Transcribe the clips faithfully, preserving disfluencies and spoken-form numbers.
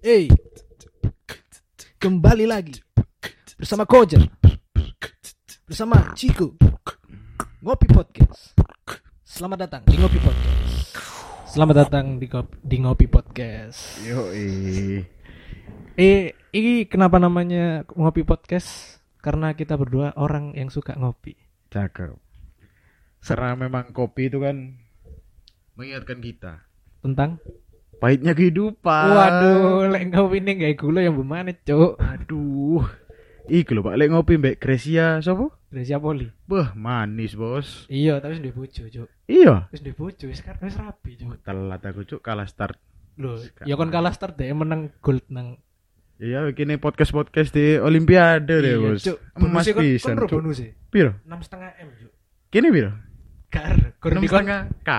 Hey, kembali lagi bersama Kojer, bersama Chico Ngopi Podcast. Selamat datang di Ngopi Podcast. Selamat datang di Ngopi, di Ngopi Podcast. Yo eh, eh, ini kenapa namanya Ngopi Podcast? Karena kita berdua orang yang suka ngopi. Cakep. Karena memang kopi itu kan mengingatkan kita tentang pahitnya kehidupan. Waduh, lek ngopi ning gawe gula yang bemane, Cuk. Aduh. Iki lho, Pak, lek ngopi mbek Greysia sapa? Greysia Polii. Beh, manis, Bos. Iya, tapi wis duwe bojo, Cuk. Iya. Wis duwe bojo, wis karep wis rapi, Cuk. Telat aku, Cuk, kalah start. Lho, ya kon kalah start deh menang gold nang. Iya, kene podcast-podcast di Olimpiade deh, Bos. Iya, Cuk. Emas pisan, Cuk. Piro? enam koma lima M, Cuk. Kene piro? Kar, kurang di kontrak K.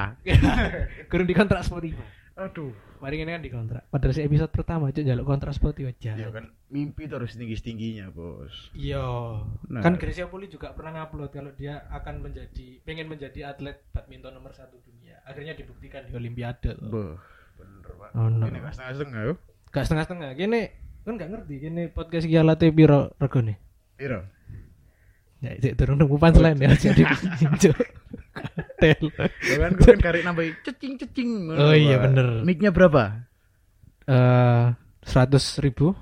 Kurang di kontrak Spotify. Aduh. Mari ini kan dikontrak. Padahal si episode pertama aja njaluk kontrak Spotify aja. Ya kan mimpi itu harus tinggi-tingginya, Bos. Iya. Nah. Kan Greysia Polii juga pernah ngupload kalau dia akan menjadi pengen menjadi atlet badminton nomor satu dunia. Akhirnya dibuktikan di Olimpiade. Beuh, bener, Pak. Oh, no. Ini gak setengah-setengah yo. Gak setengah-setengah. Gini kan gak ngerti gini podcast iki alate piro regone? Piro? Ya itu turun nunggu punchline ya jadi pinjol. Tel. Kan gue kan karek nambahin cecing-cecing. Oh iya bener. Mic-nya berapa? Eh seratus ribu.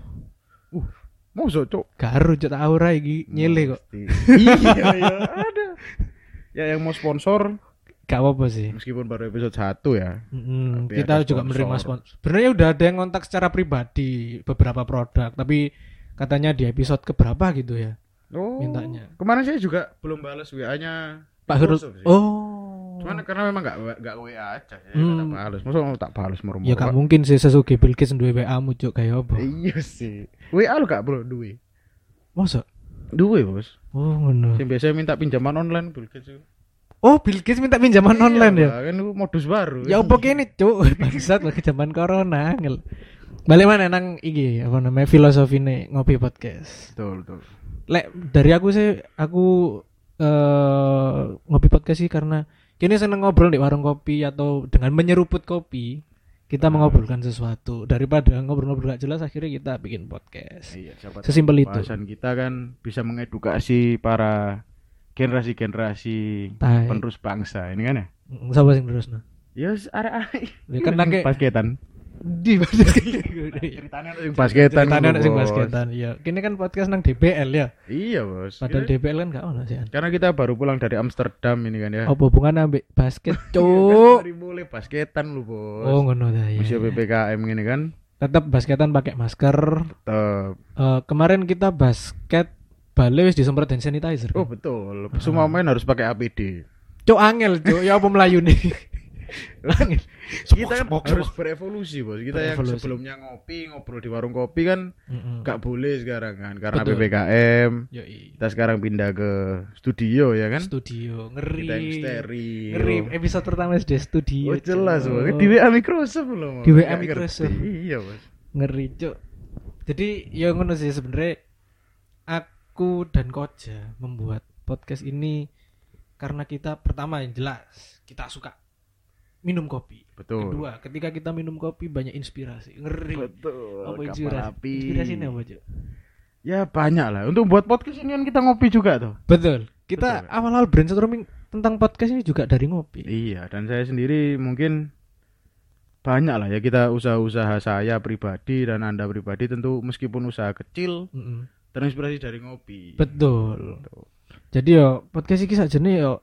Uh, moso Cuk. Garu Cuk tak aura iki nyele kok. Iya ya ada. Ya yang mau sponsor gak apa-apa sih. Meskipun baru episode satu ya. Mm-hmm. Kita juga menerima sponsor. Sebenarnya udah ada yang kontak secara pribadi beberapa produk, tapi katanya di episode keberapa gitu ya. Oh, mintanya. Kemarin saya juga belum balas W A-nya Pak Herul. Oh. Cuman karena memang enggak enggak W A aja ya, hmm. Enggak balas. Masa mau tak balas murmur. Ya enggak mungkin sih sesuge Bilkis duwe W A-mu Cuk kayak apa. Iya sih. W A lu enggak perlu duwe. Masa? Duwe, Bos. Oh, ngono. Sing biasa minta pinjaman online Bilkis. Oh, Bilkis minta pinjaman iya, online ya. Kan modus baru. Ya opo kene Cuk? Bangsat lagi zaman corona ngel. Balik mana nang iki apa namanya filosofine Ngopi Podcast. Betul, betul. Lek dari aku sih aku uh, ngopi podcast sih karena kini seneng ngobrol di warung kopi atau dengan menyeruput kopi kita uh, mengobrolkan sesuatu daripada ngobrol-ngobrol gak jelas akhirnya kita bikin podcast. Iya, sesimpel itu. Bahasan kita kan bisa mengedukasi para generasi-generasi Taik. Penerus bangsa ini kan ya. Sapa sing penerusna? Ya yes, arek-arek. Ya kan nang basketan. Di basketan. Ceritanya ada yang basketan. Ceritanya ada yang basketan. Iya. Kini kan podcast nang D B L ya. Iya, Bos. Padahal ya. D B L kan enggak ono sih. Karena kita baru pulang dari Amsterdam ini kan ya. Oh, hubungannya ambek basket, Cuk. Dari mulai basketan lu, Bos. Oh, ngono ta ya. Masih P P K M ini kan. Tetap basketan pakai masker. Tetap. Uh, kemarin kita basket bale wis disemprot hand sanitizer. Kan? Oh, betul. Uh-huh. Semua main harus pakai A P D. Cuk angel, Cuk. Ya apa melayu nih. Langit. Kita kan semok, harus semok. Berevolusi, Bos. Kita berevolusi. Yang sebelumnya ngopi, ngobrol di warung kopi kan mm-hmm. Gak boleh sekarang kan karena betul. P P K M. Yoi. Kita sekarang pindah ke studio ya kan? Studio. Ngeri. Kita yang stereo. Ngeri. Episode pertama sudah studio. Oh, jelas, Bos. Di W A Microsoft loh. Di W A Microsoft. Iya, Bos. Ngeri, Cuk. Jadi, ya ngono sih sebenarnya aku dan Koja membuat podcast ini karena kita pertama yang jelas kita suka minum kopi. Betul. Kedua, ketika kita minum kopi banyak inspirasi. Ngeri. Betul. Apa inspirasi? Inspirasinya apa, Cuk? Ya banyak lah. Untuk buat podcast ini kan kita ngopi juga tuh. Betul. Kita betul. Awal-awal brainstorming tentang podcast ini juga dari ngopi. Iya, dan saya sendiri mungkin banyak lah ya kita usaha-usaha saya pribadi dan Anda pribadi tentu meskipun usaha kecil mm-hmm. terinspirasi dari ngopi. Betul. Betul. Jadi yo podcast ini sajane yo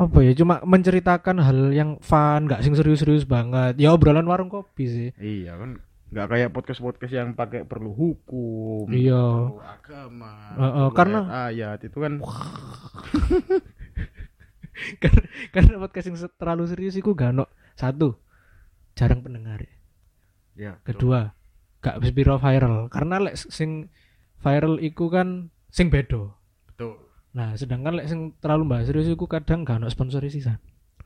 apa ya cuma menceritakan hal yang fun, gak sing serius-serius banget. Ya obrolan warung kopi sih. Iya kan, gak kayak podcast-podcast yang pakai perlu hukum, iya. Perlu agama, uh, uh, perlu karena ayat itu kan. karena, karena podcast yang terlalu serius itu gak no. Satu, jarang pendengar. Ya. Kedua, betul. Gak bisa viral. Karena lek sing viral itu kan sing bedo. Betul. Nah, sedangkan lek sing terlalu bahas serius iku kadang gak ono sponsor sisan.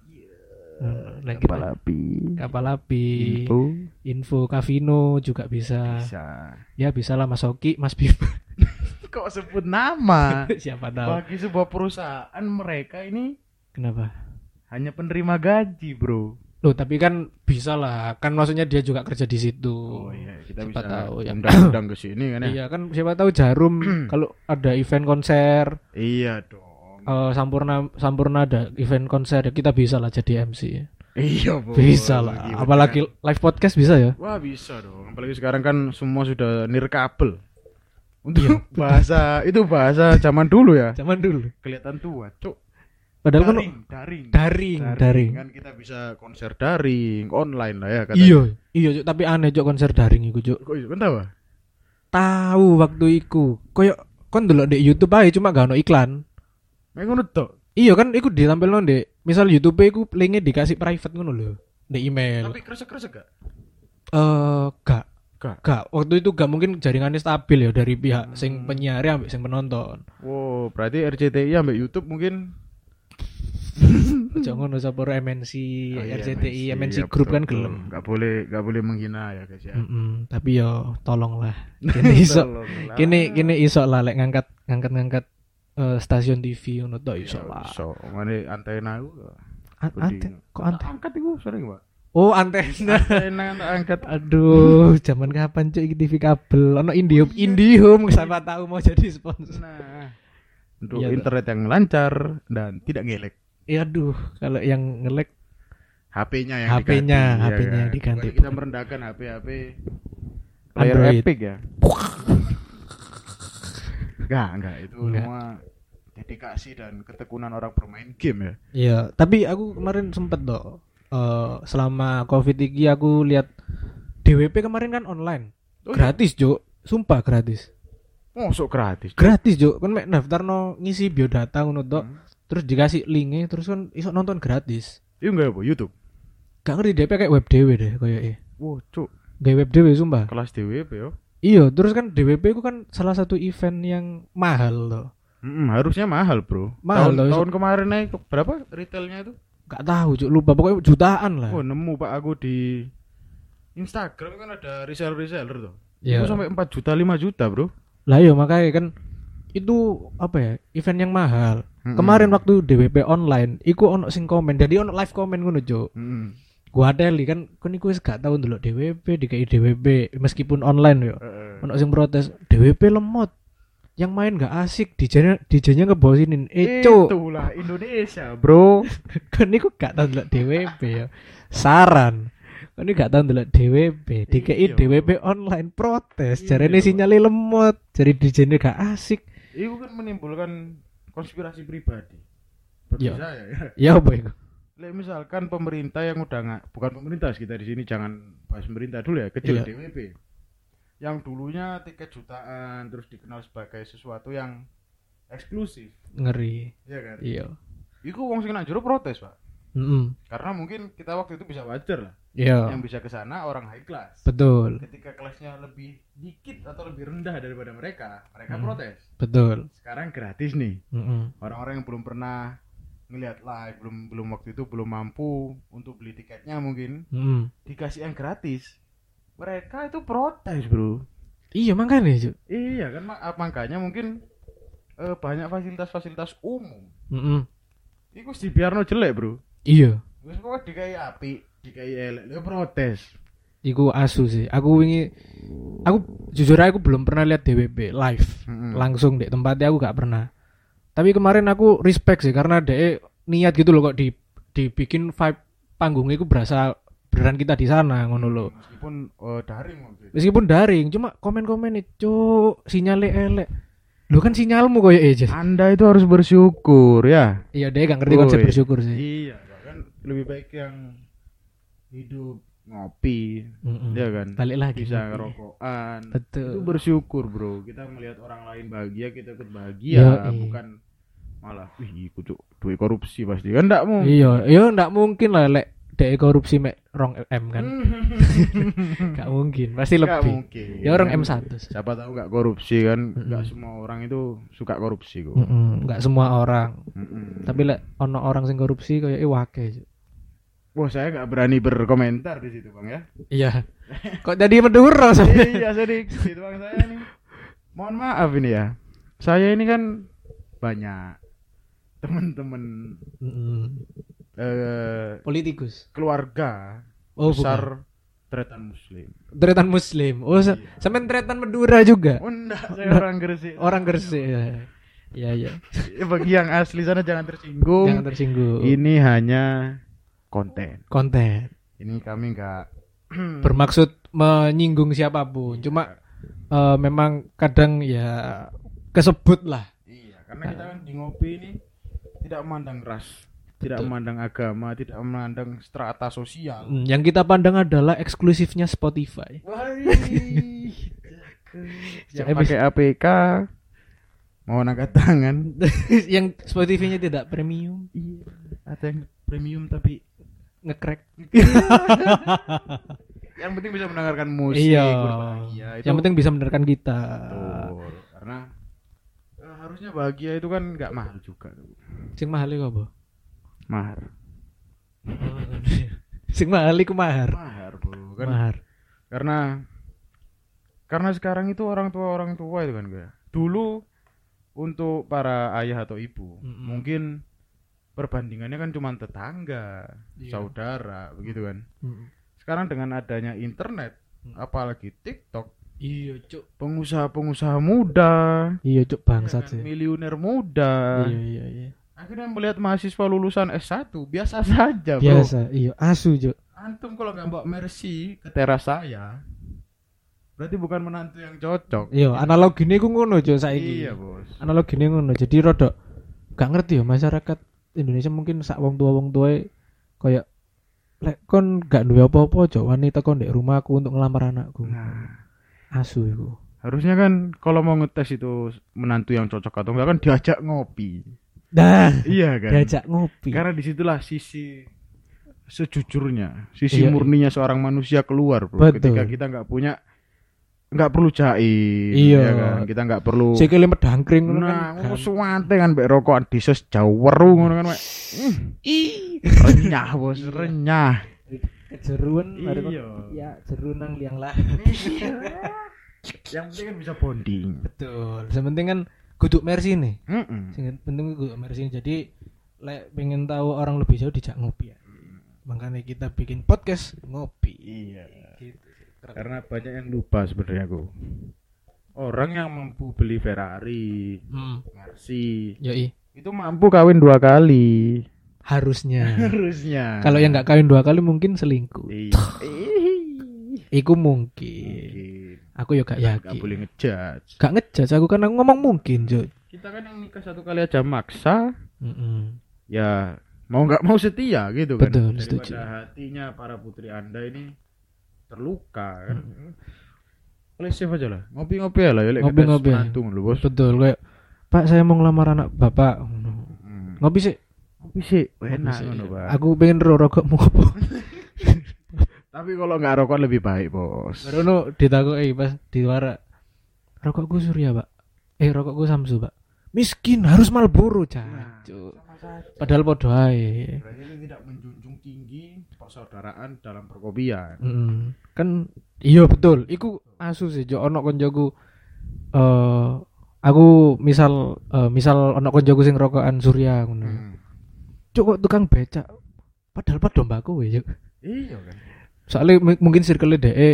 Iya. Yeah. Nah, kapal api. Kapal api. Info, info Kavino juga bisa. Bisa. Ya, bisalah Mas Oki, Mas Bib. Kok sebut nama? Siapa tahu. Bagi sebuah perusahaan mereka ini kenapa? Hanya penerima gaji, Bro. Loh, tapi kan bisa lah. Kan maksudnya dia juga kerja di situ. Oh iya, kita siapa bisa tahu ya. Undang-undang ke sini kan ya. Iya kan siapa tahu Jarum kalau ada event konser. Iya dong. Uh, Sampoerna Sampoerna ada event konser, kita bisa lah jadi M C. Iya, Bo. Bisa lah. Gimana? Apalagi live podcast bisa ya? Wah, bisa dong. Apalagi sekarang kan semua sudah nirkabel. Untuk iya, bahasa itu bahasa zaman dulu ya. Zaman dulu. Kelihatan tua, Cuk. Padahal daring, kan daring, daring, daring, daring. Kan kita bisa konser daring, online lah ya katanya. Iya, iya, Cuk, tapi aneh Cuk konser daring iku, Cuk. Kok iso kentah? Tahu waktu iku. Koyo kon delok ndek YouTube ae cuma gak ono iklan. Mek ngono tok. Iya kan iku ditampilno ndek misal YouTube iku link-e dikasih private ngono lho, ndek email. Tapi kresek-kresek gak? Eh, uh, gak. Gak. Gak. Waktu itu gak mungkin jaringannya stabil ya dari pihak hmm. sing penyiar ambek sing penonton. Wow, berarti R C T I ambek YouTube mungkin jangan usah baru M N C, oh, iya, R C T I, M N C, M N C ya, Group betul, kan gelem. Gak boleh, gak boleh menghina ya guys ya. Mm-mm, tapi yo tolonglah. Kini isok, kini kini isok lah, lek ngangkat ngangkat ngangkat uh, stasiun T V untuk do isok lah. Isok, mana antena itu? An- antena, kok antena? Angkat itu sering pak. Oh antena, antena angkat. Aduh, zaman kapan cuy T V kabel? Ono Indihome, Indihome siapa tahu mau jadi sponsor. Nah, untuk ya, internet yang lancar dan tidak ngelek. Iya aduh, kalau yang ngelek H P-nya yang H P-nya, diganti. H P-nya ya, kan? Diganti. Bukan kita merendahkan H P H P player Epic ya. Enggak, enggak itu semua dedikasi dan ketekunan orang bermain game ya. Iya, tapi aku kemarin sempet loh uh, selama Covid ini aku lihat D W P kemarin kan online. Oh, gratis, Cuk. Sumpah gratis. Mosok gratis. Gratis, Cuk. Kan mek daftarno ngisi biodata ngono tok. Hmm. Terus dikasih linknya, terus kan iso nonton gratis. Iya enggak ya bu, YouTube? Gak ngerti D W P kayak web D W deh kayaknya. Wah cuk, kayak web D W sumpah. Kelas D W P yo. Iya, terus kan D W P itu kan salah satu event yang mahal loh. Mm-mm, harusnya mahal bro. Mahal tahun, tahun kemarin naik berapa retailnya itu? Gak tahu cuk, lupa pokoknya jutaan lah. Oh nemu pak aku di Instagram kan ada reseller-reseller tuh. Iya. Itu sampai empat juta, lima juta bro. Lah iya makanya kan itu apa ya, event yang mahal. Mm-hmm. Kemarin waktu D W P online, iku ono sing komen, jadi ono live komen ngono Cuk. Heeh. Gua teli kan kon iku wis gak tau ndelok D W P, dikai D W P meskipun online yo. Mm-hmm. Ono sing protes, D W P lemot. Yang main gak asik, D J-nya D J-nya ngebosinin. Eh Cuk. Itulah Indonesia, bro. Kon iku gak tau ndelok D W P yo. Saran. Kon iku gak tau ndelok D W P, dikai D W P online protes, jarene sinyalnya lemot, jadi D J-nya gak asik. Iku kan menimbulkan konspirasi pribadi. Bisa ya. Ya apa itu? Lek misalkan pemerintah yang udah enggak, bukan pemerintah kita di sini jangan bahas pemerintah dulu ya, kecil iya. D W P. Yang dulunya tiket jutaan terus dikenal sebagai sesuatu yang eksklusif. Ngeri. Iya kan? Iya. Iku wong sing nang jero protes, Pak. Mm-hmm. Karena mungkin kita waktu itu bisa wajar lah. Iya. Yang bisa ke sana orang high class. Betul. Ketika kelasnya lebih dikit atau lebih rendah daripada mereka, mereka mm. protes. Betul. Sekarang gratis nih. Mm-mm. Orang-orang yang belum pernah ngelihat live, belum belum waktu itu belum mampu untuk beli tiketnya mungkin, mm. dikasih yang gratis. Mereka itu protes, bro. Iya makanya, Cuk. Iya kan makanya mungkin eh, banyak fasilitas-fasilitas umum. Heeh. Iku dibiarno jelek, bro. Iya. Wis kok dikai api, dikai elek, lho protes. Iku asu sih. Aku wingi aku jujur aja aku belum pernah lihat D W P live. Mm-hmm. Langsung di tempatnya aku gak pernah. Tapi kemarin aku respect sih karena dek niat gitu loh kok di dibikin vibe panggungnya iku berasa beneran kita di sana ngono lho. Meskipun uh, daring mungkin. Meskipun daring, cuma komen-komen itu sinyale elek. Lu kan sinyalmu koyo aja. Anda itu harus bersyukur ya. Iya, dia gak ngerti oh, konsep iya. bersyukur sih. Iya, kan lebih baik yang hidup ngopi, mm-hmm. ya kan. Balik lagi bisa ngerokokan. Betul. Itu bersyukur, bro. Kita melihat orang lain bahagia, kita ikut bahagia, yo, iya. bukan malah wih kucuk duwe korupsi pasti kan ndak mungkin. Iya, ya ndak mungkin lah lek dek korupsi mek dua M kan. Gak mungkin, pasti gak lebih. Mungkin. Ya orang M satu. Siapa tahu gak korupsi kan? Mm-hmm. Gak semua orang itu suka korupsi kok. Mm-hmm. Gak semua orang. Mm-hmm. Tapi lek ono orang sing korupsi koyo e wake. Wah, saya gak berani berkomentar di situ, Bang ya. Iya. Kok jadi meduro soalnya? Iya, sedikit gitu Bang saya nih. Mohon maaf ini ya. Saya ini kan banyak teman-teman mm-hmm. eh, politikus keluarga oh, besar deretan muslim. Deretan muslim. Oh, iya. Sampean deretan Madura juga. Oh, enggak, saya nah, orang Gresik. Orang Gresik. Ya. Iya, iya. Bagi yang asli sana jangan tersinggung. Jangan tersinggung. Ini hanya konten. Konten. Ini kami enggak bermaksud menyinggung siapapun. Cuma uh, memang kadang ya kesebut lah. Iya, karena kita kan di ngopi ini tidak memandang ras, tidak memandang agama, tidak memandang strata sosial. Yang kita pandang adalah eksklusifnya Spotify. Yang pakai A P K mau angkat tangan. Yang Spotify-nya tidak premium. Iya. Ada yang premium tapi nge-crack. Yang penting bisa mendengarkan musik, iya. Berbahagia. Itu yang penting bisa mendengarkan kita. Betul. Karena eh, harusnya bahagia itu kan nggak mahal juga. Sing mahal itu apa? Mahar. Sing mahal itu mahar. Mahar, Bu. Kan mahar. Karena karena sekarang itu orang tua-orang tua itu kan gue. Dulu untuk para ayah atau ibu, mm-hmm. mungkin perbandingannya kan cuma tetangga, yeah. saudara, begitu kan. Mm-hmm. Sekarang dengan adanya internet, mm-hmm. apalagi TikTok, iya, Cuk. Pengusaha-pengusaha muda, iya, Cuk, bangsat sih. Miliuner muda. Iya, iya, iya. Akhirnya melihat mahasiswa lulusan S satu biasa saja, Bro. Biasa, iya, asu, Cuk. Antum kalau enggak Mbak Mersi ke teras saya, berarti bukan menantu yang cocok. Iya, analogine ku ngono jo saiki. Iya, Bos. Analogine ngono. Jadi rodok gak ngerti ya masyarakat Indonesia mungkin sak wong tua-wong tuae koyo lek kon gak duwe apa-apa jo wani teko ndek rumahku untuk ngelamar anakku. Nah, asu iku. Harusnya kan kalau mau ngetes itu menantu yang cocok atau enggak kan diajak ngopi. Nah, iya kan. Diajak ngopi. Karena disitulah sisi sejujurnya, sisi iya, murninya iya. seorang manusia keluar, Bro. Betul. Ketika kita enggak punya enggak perlu jahit, iya ya kan? Kita enggak perlu sikile medangkring ngono nah, kan. Nah, suwante kan mbek rokokan dises jaweru ngono kan, Mek. Ih, renyah, Bos, renyah. Kejeruan bareng ya jeru nang liang lah. Yang penting kan bisa bonding. Betul. Yang penting kan kudu Mersi nih. Heeh. Sing penting kudu Mersi. Jadi lek pengen tahu orang lebih jauh dijak ngopi ya. Makanya kita bikin podcast ngopi. Iya. Gitu. Karena banyak yang lupa sebenarnya aku. Orang yang mampu beli Ferrari, hmm. Mersi, yoi. Itu mampu kawin dua kali. Harusnya. Harusnya. Kalau yang nggak kawin dua kali mungkin selingkuh. Iku mungkin. mungkin. Aku juga yakin. Gak boleh ngejudge. Gak ngejudge. Aku kan ngomong mungkin, Jod. Kita kan yang nikah satu kali aja maksa. Mm-mm. Ya mau nggak mau setia gitu kan. Betul. Daripada setuju. Hatinya para putri Anda ini terluka kan. Hmm. Oleh siapa aja lah. Ngopi-ngopi lah ya lek ngopi-ngopi. Bos. Betul kayak Pak saya mau ngelamar anak Bapak. Hmm. Ngopi sih. Ngopi sih. Enak ngono, Pak. Aku pengen rokokmu apa. Tapi kalau enggak rokok lebih baik, Bos. Barono ditakoki pas diwara. Rokokku Surya, Pak. Eh rokokku Samsu, Pak. Miskin harus Marlboro, Cak. Padahal podo ae. Berarti tidak menjunjung tinggi persaudaraan dalam perkopian. Mm. Kan iya betul. Iku asu sih jo ana konjoku uh, aku misal uh, misal ana konjoku sing rokokan Surya ngono. Mm. Cuk kok tukang becak. Padahal podo mbakku ya. Iya kan. Soale m- mungkin circle-e dheke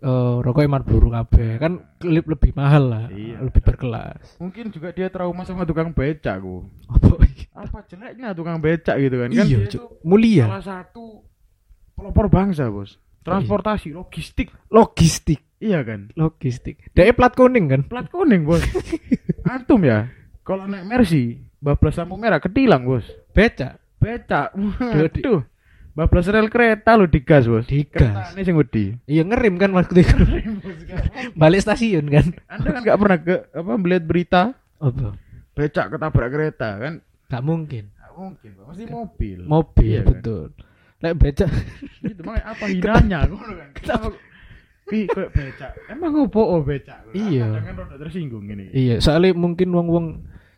Uh, rokok emang buruk kabeh kan klip lebih mahal lah, iya, lebih berkelas. Mungkin juga dia trauma sama tukang becak ku. Apa? Apa jeleknya tukang becak gitu kan? Iya, kan dia itu mulia. Salah satu pelopor bangsa, Bos. Transportasi, oh, iya. logistik, logistik. Iya kan? Logistik. Dia plat kuning kan? Plat kuning, Bos. Antum ya. Kalau naik Mercy, bablas lampu merah ketilang, Bos. Becak, becak. Waduh. bablas rel kereta lo digas, Bos. Digas. Ini sing wedi. Iya ngerim kan waktu itu. Balik stasiun kan. Anda kan enggak pernah ke apa melihat berita? Apa? Becak ketabrak kereta kan? Enggak mungkin. Enggak mungkin, Pak. Mesti mobil. Mobil, iya, betul. Lek kan? becak itu mah apa hinanya ngono kan. Kenapa pi kok becak? Emang opo becak? Iya. Kadang kan rada tersinggung ngene. Iya, soalnya mungkin wong-wong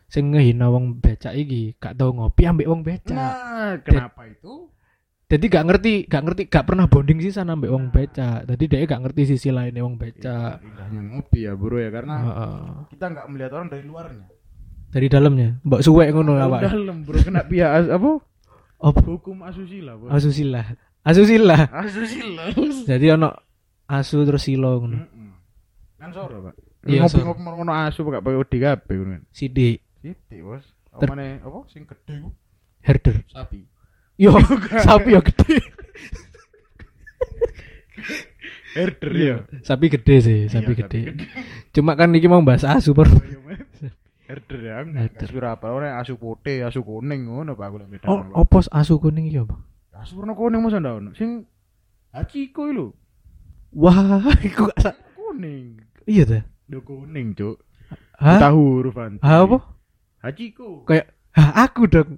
sing ngehina wong becak iki gak tau ngopi ambek wong becak. Nah, kenapa De- itu? Jadi gak ngerti, gak ngerti, gak pernah bonding sih sana mbak wong becak. Tadi dia gak ngerti sisi lainnya wong becak. Indahnya ngopi ya bro ya, karena uh, kita gak melihat orang dari luarnya. Dari dalamnya, mbak suwek ngono lah. Dari dalam bro kena pihak apa? Op hukum asusila, bro. Asusila. Asusila. Asusila. Jadi ono asu terus sila ngono. Heeh. Kan soro, Pak. Ngopi-ngopi ngono asu gak pakai D W P ngono. Sidik. Sidik, Bos. Omane apa sing gedhe iku? Herder. Sapi. Yo, sapi yo gedhe. Herder yo. Sapi gede sih, sapi gede. Cuma kan iki mau bahas asu, Bro. Herder ya, asu apa? Orang asu putih, asu kuning, ngono Pak aku beda. Oh, opo asu kuning iki apa? Asu warna kuning mos ndak ono. Sing Chico iki lho. Wah, iku gak kuning. Iya ta? Lho kuning, Cuk. Tahu hurufan. Ha apa? Chico. Kayak ha aku dong.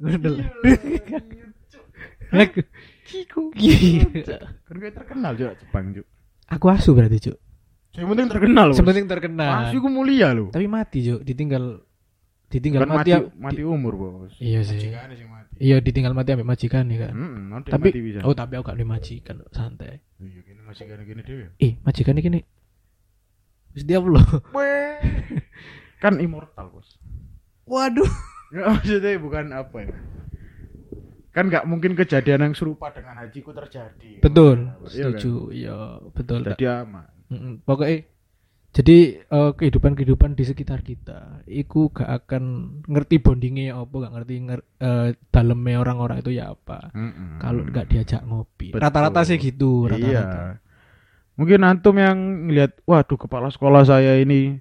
Lek Chico. Kan gue terkenal juga Jepang, Cuk. Aku asu berarti, Cuk. Yang penting terkenal loh. Yang penting terkenal. Asu ku mulia loh. Tapi mati, Cuk. Ditinggal ditinggal mati, mati mati umur bos. Iya sih. Majikan sih mati. Iya ditinggal mati ambek majikan ya kan. Mm-hmm, tapi oh tapi aku gak dimajikan santai. Iya gini majikan gini dhewe. Eh majikan iki nek wis dia lho. Kan immortal bos. Waduh. Ya maksudnya bukan apa ya. Kan gak mungkin kejadian yang serupa dengan hajiku terjadi. Betul. Nah, setuju. Iya kan? Betul. Jadi aman. Mm-hmm. Pokoknya jadi uh, kehidupan-kehidupan di sekitar kita, iku gak akan ngerti bondingnya apa, gak ngerti nger- uh, dalamnya orang-orang itu ya apa. Mm-hmm. Kalau gak diajak ngopi. Betul. Rata-rata sih gitu. Rata-rata. Iya. Mungkin antum yang ngeliat, waduh kepala sekolah saya ini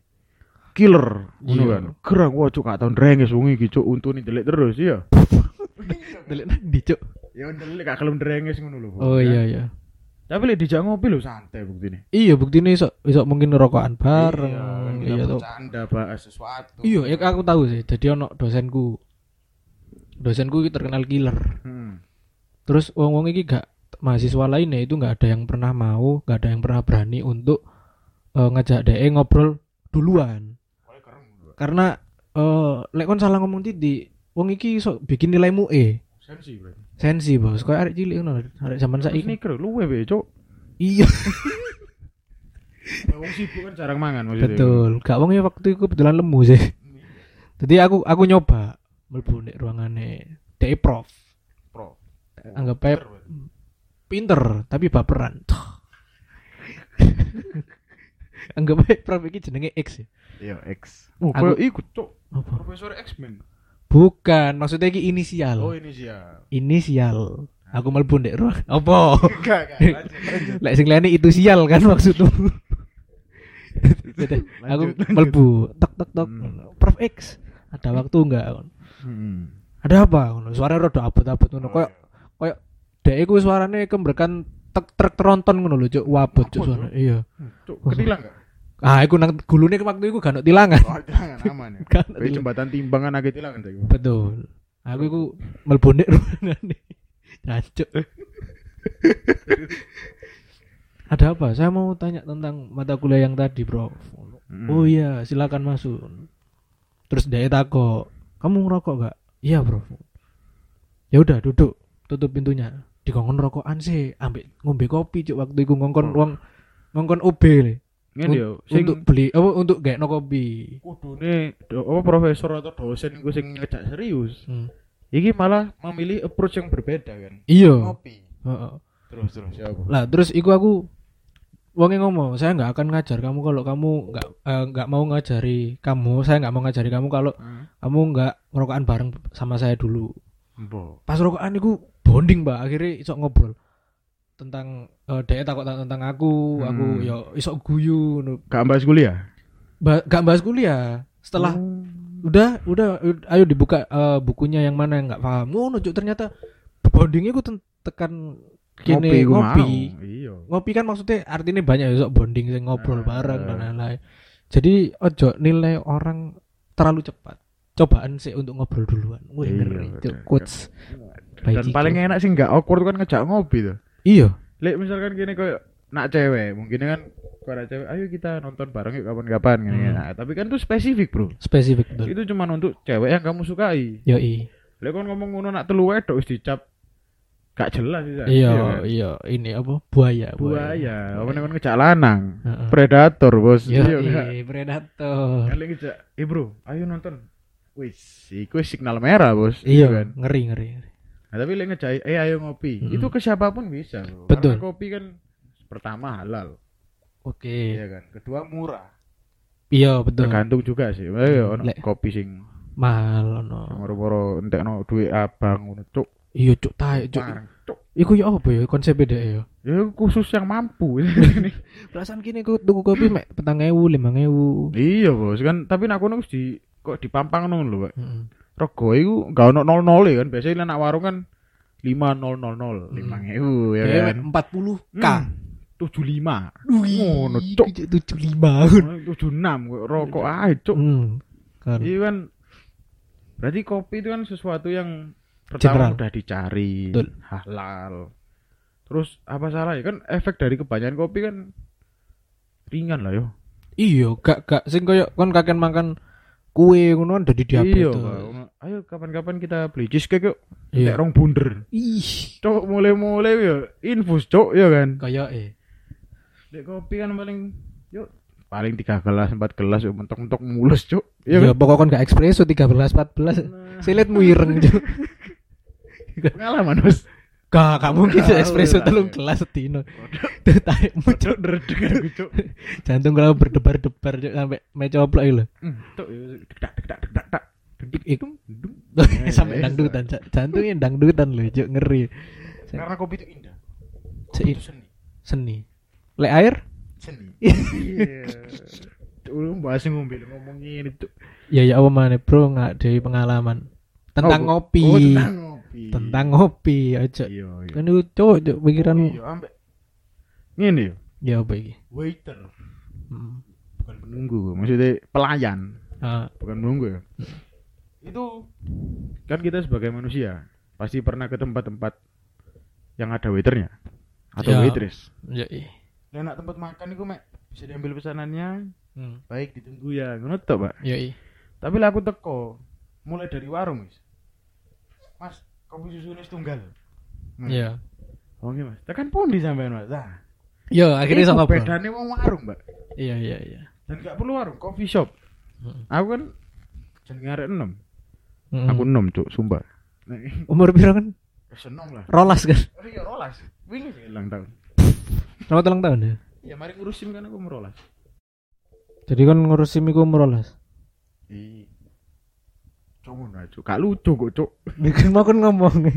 killer, bukan? Gerang, wah cuk, gak tau nderengis wong iki cuk, untune delik terus ya. Delik nang ndi cuk? Ya delik gak kelem nderengis ngono lho. Oh iya iya. Tapi lek dijak ngopi lho santai buktine. Iya, buktine iso iso mungkin rokokan bareng. Iya, iya bercanda bahas sesuatu. Iya, ya aku tahu sih. Jadi ono dosenku. Dosenku iki terkenal killer. Hmm. Terus wong-wong iki gak mahasiswa lainnya itu enggak ada yang pernah mau, enggak ada yang pernah berani untuk uh, ngajak dhek ngobrol duluan. Karena uh, lek kon salah ngomong titik, wong iki iso bikin nilaimu E. Sensi, bro. Sensi, bos. Kau arek cilik ngono, arek zaman saiki. Snickers luwe wae, Cuk. Iya. Wong sibuk kan jarang mangan maksudnya. Betul. Gak wong ya waktu iku kebetulan lemu sih. Jadi aku aku nyoba mlebu nek ruangane D E Prof. Prof. Anggap ae pinter, tapi baperan. Anggap ae Prof iki jenenge X ya. Iya, X. Oh, koyo iku, Cuk. Profesor X-Men. Bukan, maksudnya iki inisial. Oh, inisial. Inisial. Aku mlebu ndek ruang. Apa? Enggak, enggak. Lek sing liyane itu sial kan maksudku. Aku mlebu tok tok tok. Hmm. Prof X, ada waktu enggak? Hmm. Ada apa? Suara rada abot-abot ngono. Kayak kayak dhek iku suarane kemberkan tek trek tronton ngono lho, Cuk. Wabot Cuk suara. Iya. Cuk, ketilang enggak? Ah, iku nang gulune waktu iku gak ono tilangan. Oh, tilangan aman ya. Kowe jembatan timbangan agek tilangan ta iku. Betul. Aku iku mlebu nek ruangane. Jancuk. Ada apa? Saya mau tanya tentang mata kuliah yang tadi, Bro. Hmm. Oh iya, silakan masuk. Terus dhek takok, "Kamu ngerokok enggak?" "Iya, Bro." "Ya udah, duduk. Tutup pintunya." Dikongkon rokokan sih, ambek ngombe kopi Cuk waktu iku ngongkon wong ngongkon U B le. Ngene yo sing untuk beli apa untuk gaekno kopi. Kudune apa profesor atau dosen iku sing ngajak serius. Hmm. Iki malah memilih approach yang berbeda kan. Iya. Kopi. Heeh. Terus terus siapa? Lah terus iku aku wonge ngomong, "Saya enggak akan ngajar kamu kalau kamu enggak enggak uh, mau ngajari kamu. Saya enggak mau ngajari kamu kalau hmm. kamu enggak ngerokokan bareng sama saya dulu." Mbo. Pas rokokan iku bonding, Mbak. Akhirnya iso ngobrol tentang uh, dhek takut tentang aku, hmm. aku yo isok guyu ngono. Gak bahas kuliah. Ba- gak bahas kuliah. Setelah oh. udah udah ayo dibuka uh, bukunya yang mana yang enggak paham. Ngono Cuk, ternyata bondingnya ku tekan kene ngopi. Ngopi. Ngopi kan maksudnya artinya banyak isok bonding sing ngobrol ah, bareng ah. dan lain-lain. Jadi ojo nilai orang terlalu cepat. Cobaan sih untuk ngobrol duluan. Wih, ngeri Cuk, coach. Dan paling enak sih enggak awkward kan ngejak ngopi tuh. Iya. Lek misalkan gini koyo nak cewek, mungkin kan para cewek ayo kita nonton bareng yuk kapan-kapan gini. Hmm. Nah, tapi kan itu spesifik, Bro. Spesifik betul. Itu cuma untuk cewek yang kamu sukai. Yo i. Lek kon ngomong ngono nak telu wedok wis dicap gak jelas bisa. Iya, kan? Iya, ini apa? Buaya, buaya. Apa nek kon ngejak lanang? Uh-uh. Predator, Bos. Yo i, predator. Kan lek ngejak, "Eh, Bro, ayo nonton." Wis, iku signal merah, Bos. Iya, kan? Ngeri, ngeri. Nah, tapi lek ngejai eh ayo ngopi, hmm. itu ke siapapun bisa, bro. Betul. Karena kopi kan pertama halal. Oke. Okay. Iya kan. Kedua murah. Iya, betul. Tergantung juga sih. Ayo ono kopi sing mahal ono. Moro-moro entekno duit abang ngono, cuk. Iya, cuk, tae, cuk. Iku yo apa ya konsepnya dhek yo. Ya khusus yang mampu. Perasaan kini aku tuku kopi mek petang ewu, lima ewu. Iya bos kan, tapi nak kono di kok dipampang nol loh pak. Mm. Rego itu nggak ono nol nol kan, biasanya nak warung kan lima nol nol nol, lima ewu ya Dewe, kan. Empat puluh k, tujuh lima. Oh nocok tujuh lima, tujuh enam. Rokok ah cok. Iya kan, berarti kopi itu kan sesuatu yang pertama General. Udah dicari, Betul. Halal. Terus apa salahnya kan efek dari kebanyakan kopi kan ringan lah yo. Iya, gak gak sing koyo kon kaken makan kue ngono kan dadi diabetes. Iya, ayo kapan-kapan kita beli cheesecake yuk. Nek rong bunder. Ih, cok mulai-mulai yo infus cok ya kan. Kayoke. Nek kopi kan paling yo paling tiga gelas, empat gelas yo mentok-mentok mulus cok. Ya yo, kan? Pokok kon gak espresso tiga belas, empat belas. Nah. Siletmu ireng cok. Pengalaman wis. Gak, gak mungkin se espresso telung gelas setino. Tetai mucuk dredeg aku cuk. Jantung kalau berdebar-debar sampai mecoplok iki lho. Entuk dak dak dak dak. Dedik iku sampai dangdutan. Jantungnya dangdutan lho cuk, ngeri. Karena kopi itu indah. Seni. Seni. Lek air? Seni. Iya. Ulung bahas ngombe ngomong ngene cuk. Ya ya apa maneh bro gak dari pengalaman tentang kopi. Oh, tentang tentang kopi aja. Kan itu cocok pikiranmu. Iya, ambek. Ngene yo. Ya apa iki? Waiter. Hmm. Bukan penunggu, maksudnya pelayan. Ah. Bukan penunggu ya. Itu kan kita sebagai manusia pasti pernah ke tempat-tempat yang ada waiternya atau ya. Waitress. Ya iya. Enak tempat makan iku mek bisa diambil pesanannya. Hmm. Baik ditunggu ya, ngono to, Pak. Ya iya. Tapi lah aku teko mulai dari warung wis. Mas kopi susu ini setunggal. Iya. Hmm. Oke mas, tekan pundi sampean mas. Nah. Yo akhirnya sama apa? Bedane wong warung mbak. Iya iya iya. Dan gak perlu warung, coffee shop. Mm-hmm. Aku kan jenenge arek enam. Mm-hmm. Aku enam cuk, sumpah. Umur piro kan? Wis enam lah. Rolas kan? Oh iya rolas. Wingi sing ulang tahun. Selamat ulang tahun ya. Iya mari ngurusin kan aku umur rolas. Jadi kan ngurusin iku umur rolas. Iya. Cungun aja, gak lucu kok cok. Bikin mau kan ngomong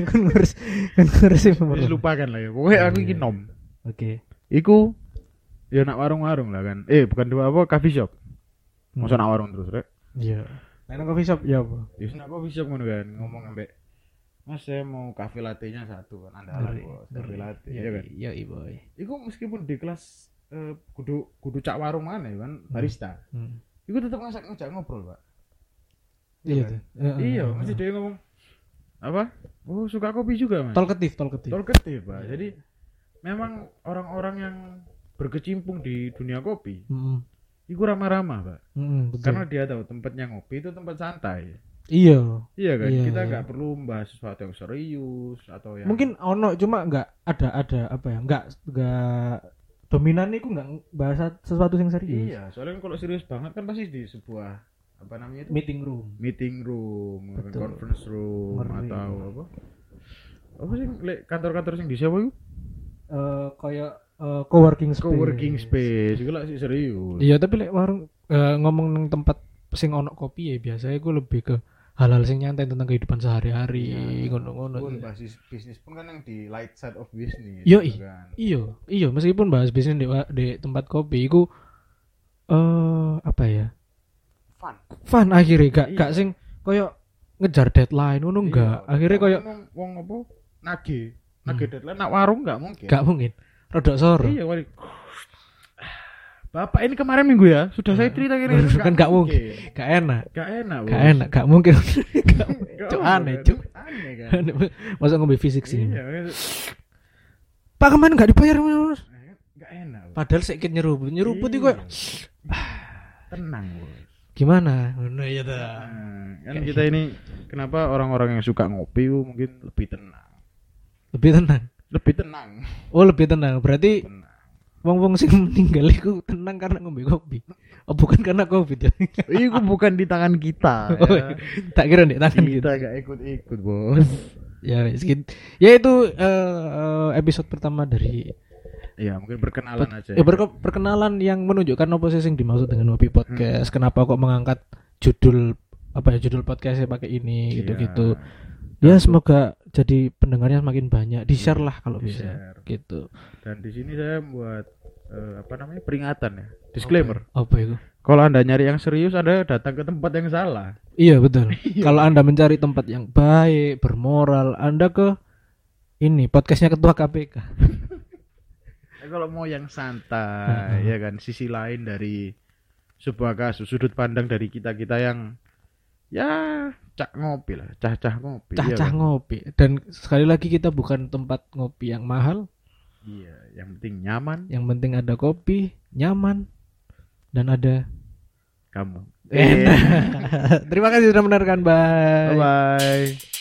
kan ngurus, kan ngurusin nomor. Lupakan lah ya, pokoknya aku ini nom. Oke. Iku, ya nak warung-warung lah kan. Eh bukan dua apa, coffee shop. Masa nak warung terus rek. Iya. Nak coffee shop, ya apa? Iya nak coffee shop kan kan, ngomong ambek. Mas saya mau coffee latte-nya satu kan, anda lah bos. Coffee latte, ya kan? Iya iya boy. Iku meskipun di kelas kudu kudu cak warung mana kan, barista. Iku tetap ngajak ngajak ngobrol pak. Iya, kan? Iya, iya, masih dia ngomong apa? Oh suka kopi juga mas. Tolketif, tolketif. Tolketif, pak. Iya. Jadi memang orang-orang yang berkecimpung di dunia kopi, mm. itu ramah-ramah, pak. Mm, karena dia tahu tempatnya ngopi itu tempat santai. Iya. Iya kan. Iya, kita nggak iya. perlu membahas sesuatu yang serius atau yang. Mungkin ono cuma nggak ada ada apa ya? Nggak nggak dominan itu nggak bahasa sesuatu yang serius. Iya, soalnya kalau serius banget kan pasti di sebuah apa namanya itu? Meeting room, meeting room, Betul. Conference room Merli. Atau apa? Apa sih lek kantor-kantor sing di siapa itu? Uh, kayak uh, co-working space. Co-working space, gila sih serius. Iya tapi lek warung uh, ngomong nang tempat sing ono kopi ya biasanya gue lebih ke hal-hal sing nyantai tentang kehidupan sehari-hari, ngono-ngono. Pun basis bisnis pun kan yang di light side of business. Iya, iya, iya. Meskipun bahas bisnis di, di tempat kopi, gue uh, apa ya? Fun. Fun akhirnya gak gak sing koyo ngejar deadline ngono enggak. Akhire koyo wong apa nagih, nagih hmm. deadline nak warung enggak mungkin. Gak mungkin. Rodok sore. Iya, wali. Bapak ini kemarin minggu ya, sudah saya cerita kira kan gak mungkin. Gak enak. Gak enak. Gak enak, gak mungkin. Cuk aneh, cuk. Aneh kan. Masa ngombe fisik sih. Iya. Pak kemarin gak dibayar. Gak enak. Padahal sedikit nyeruput, nyeruput iki koyo tenang, woi. Gimana? Nah, ya dah. Kan kita ini kenapa orang-orang yang suka ngopi mungkin lebih tenang. Lebih tenang. Lebih tenang. Oh, lebih tenang. Berarti wong-wong sing meninggal iku tenang karena ngombe kopi. Oh, bukan karena Covid ya. Iku bukan di tangan kita. Ya. Oh, tak kira nih tangan kita. Kita enggak ikut-ikut, Bos. Ya, segit. Ya itu uh, episode pertama dari ya mungkin perkenalan aja. Ya, berke- perkenalan yang menunjukkan apa sih yang dimaksud dengan Ngopi Podcast. Hmm. Kenapa kok mengangkat judul apa ya judul podcastnya pakai ini ya. Gitu-gitu. Ya semoga jadi pendengarnya semakin banyak. Di-share lah kalau di-share. Bisa gitu. Dan di sini saya buat uh, apa namanya? Peringatan ya. Disclaimer. Apa itu? Kalau Anda nyari yang serius, Anda datang ke tempat yang salah. Iya, betul. Kalau Anda mencari tempat yang baik, bermoral, Anda ke ini podcastnya ketua K P K. Nah, kalau mau yang santai, ya kan, sisi lain dari sebuah kasus, sudut pandang dari kita-kita yang ya cak ngopi lah, cah-cah ngopi. Cah-cah ya, ngopi. Dan sekali lagi kita bukan tempat ngopi yang mahal. Iya, yang penting nyaman. Yang penting ada kopi, nyaman, dan ada kamu. Eh. Terima kasih sudah mendengarkan. Bye. Bye.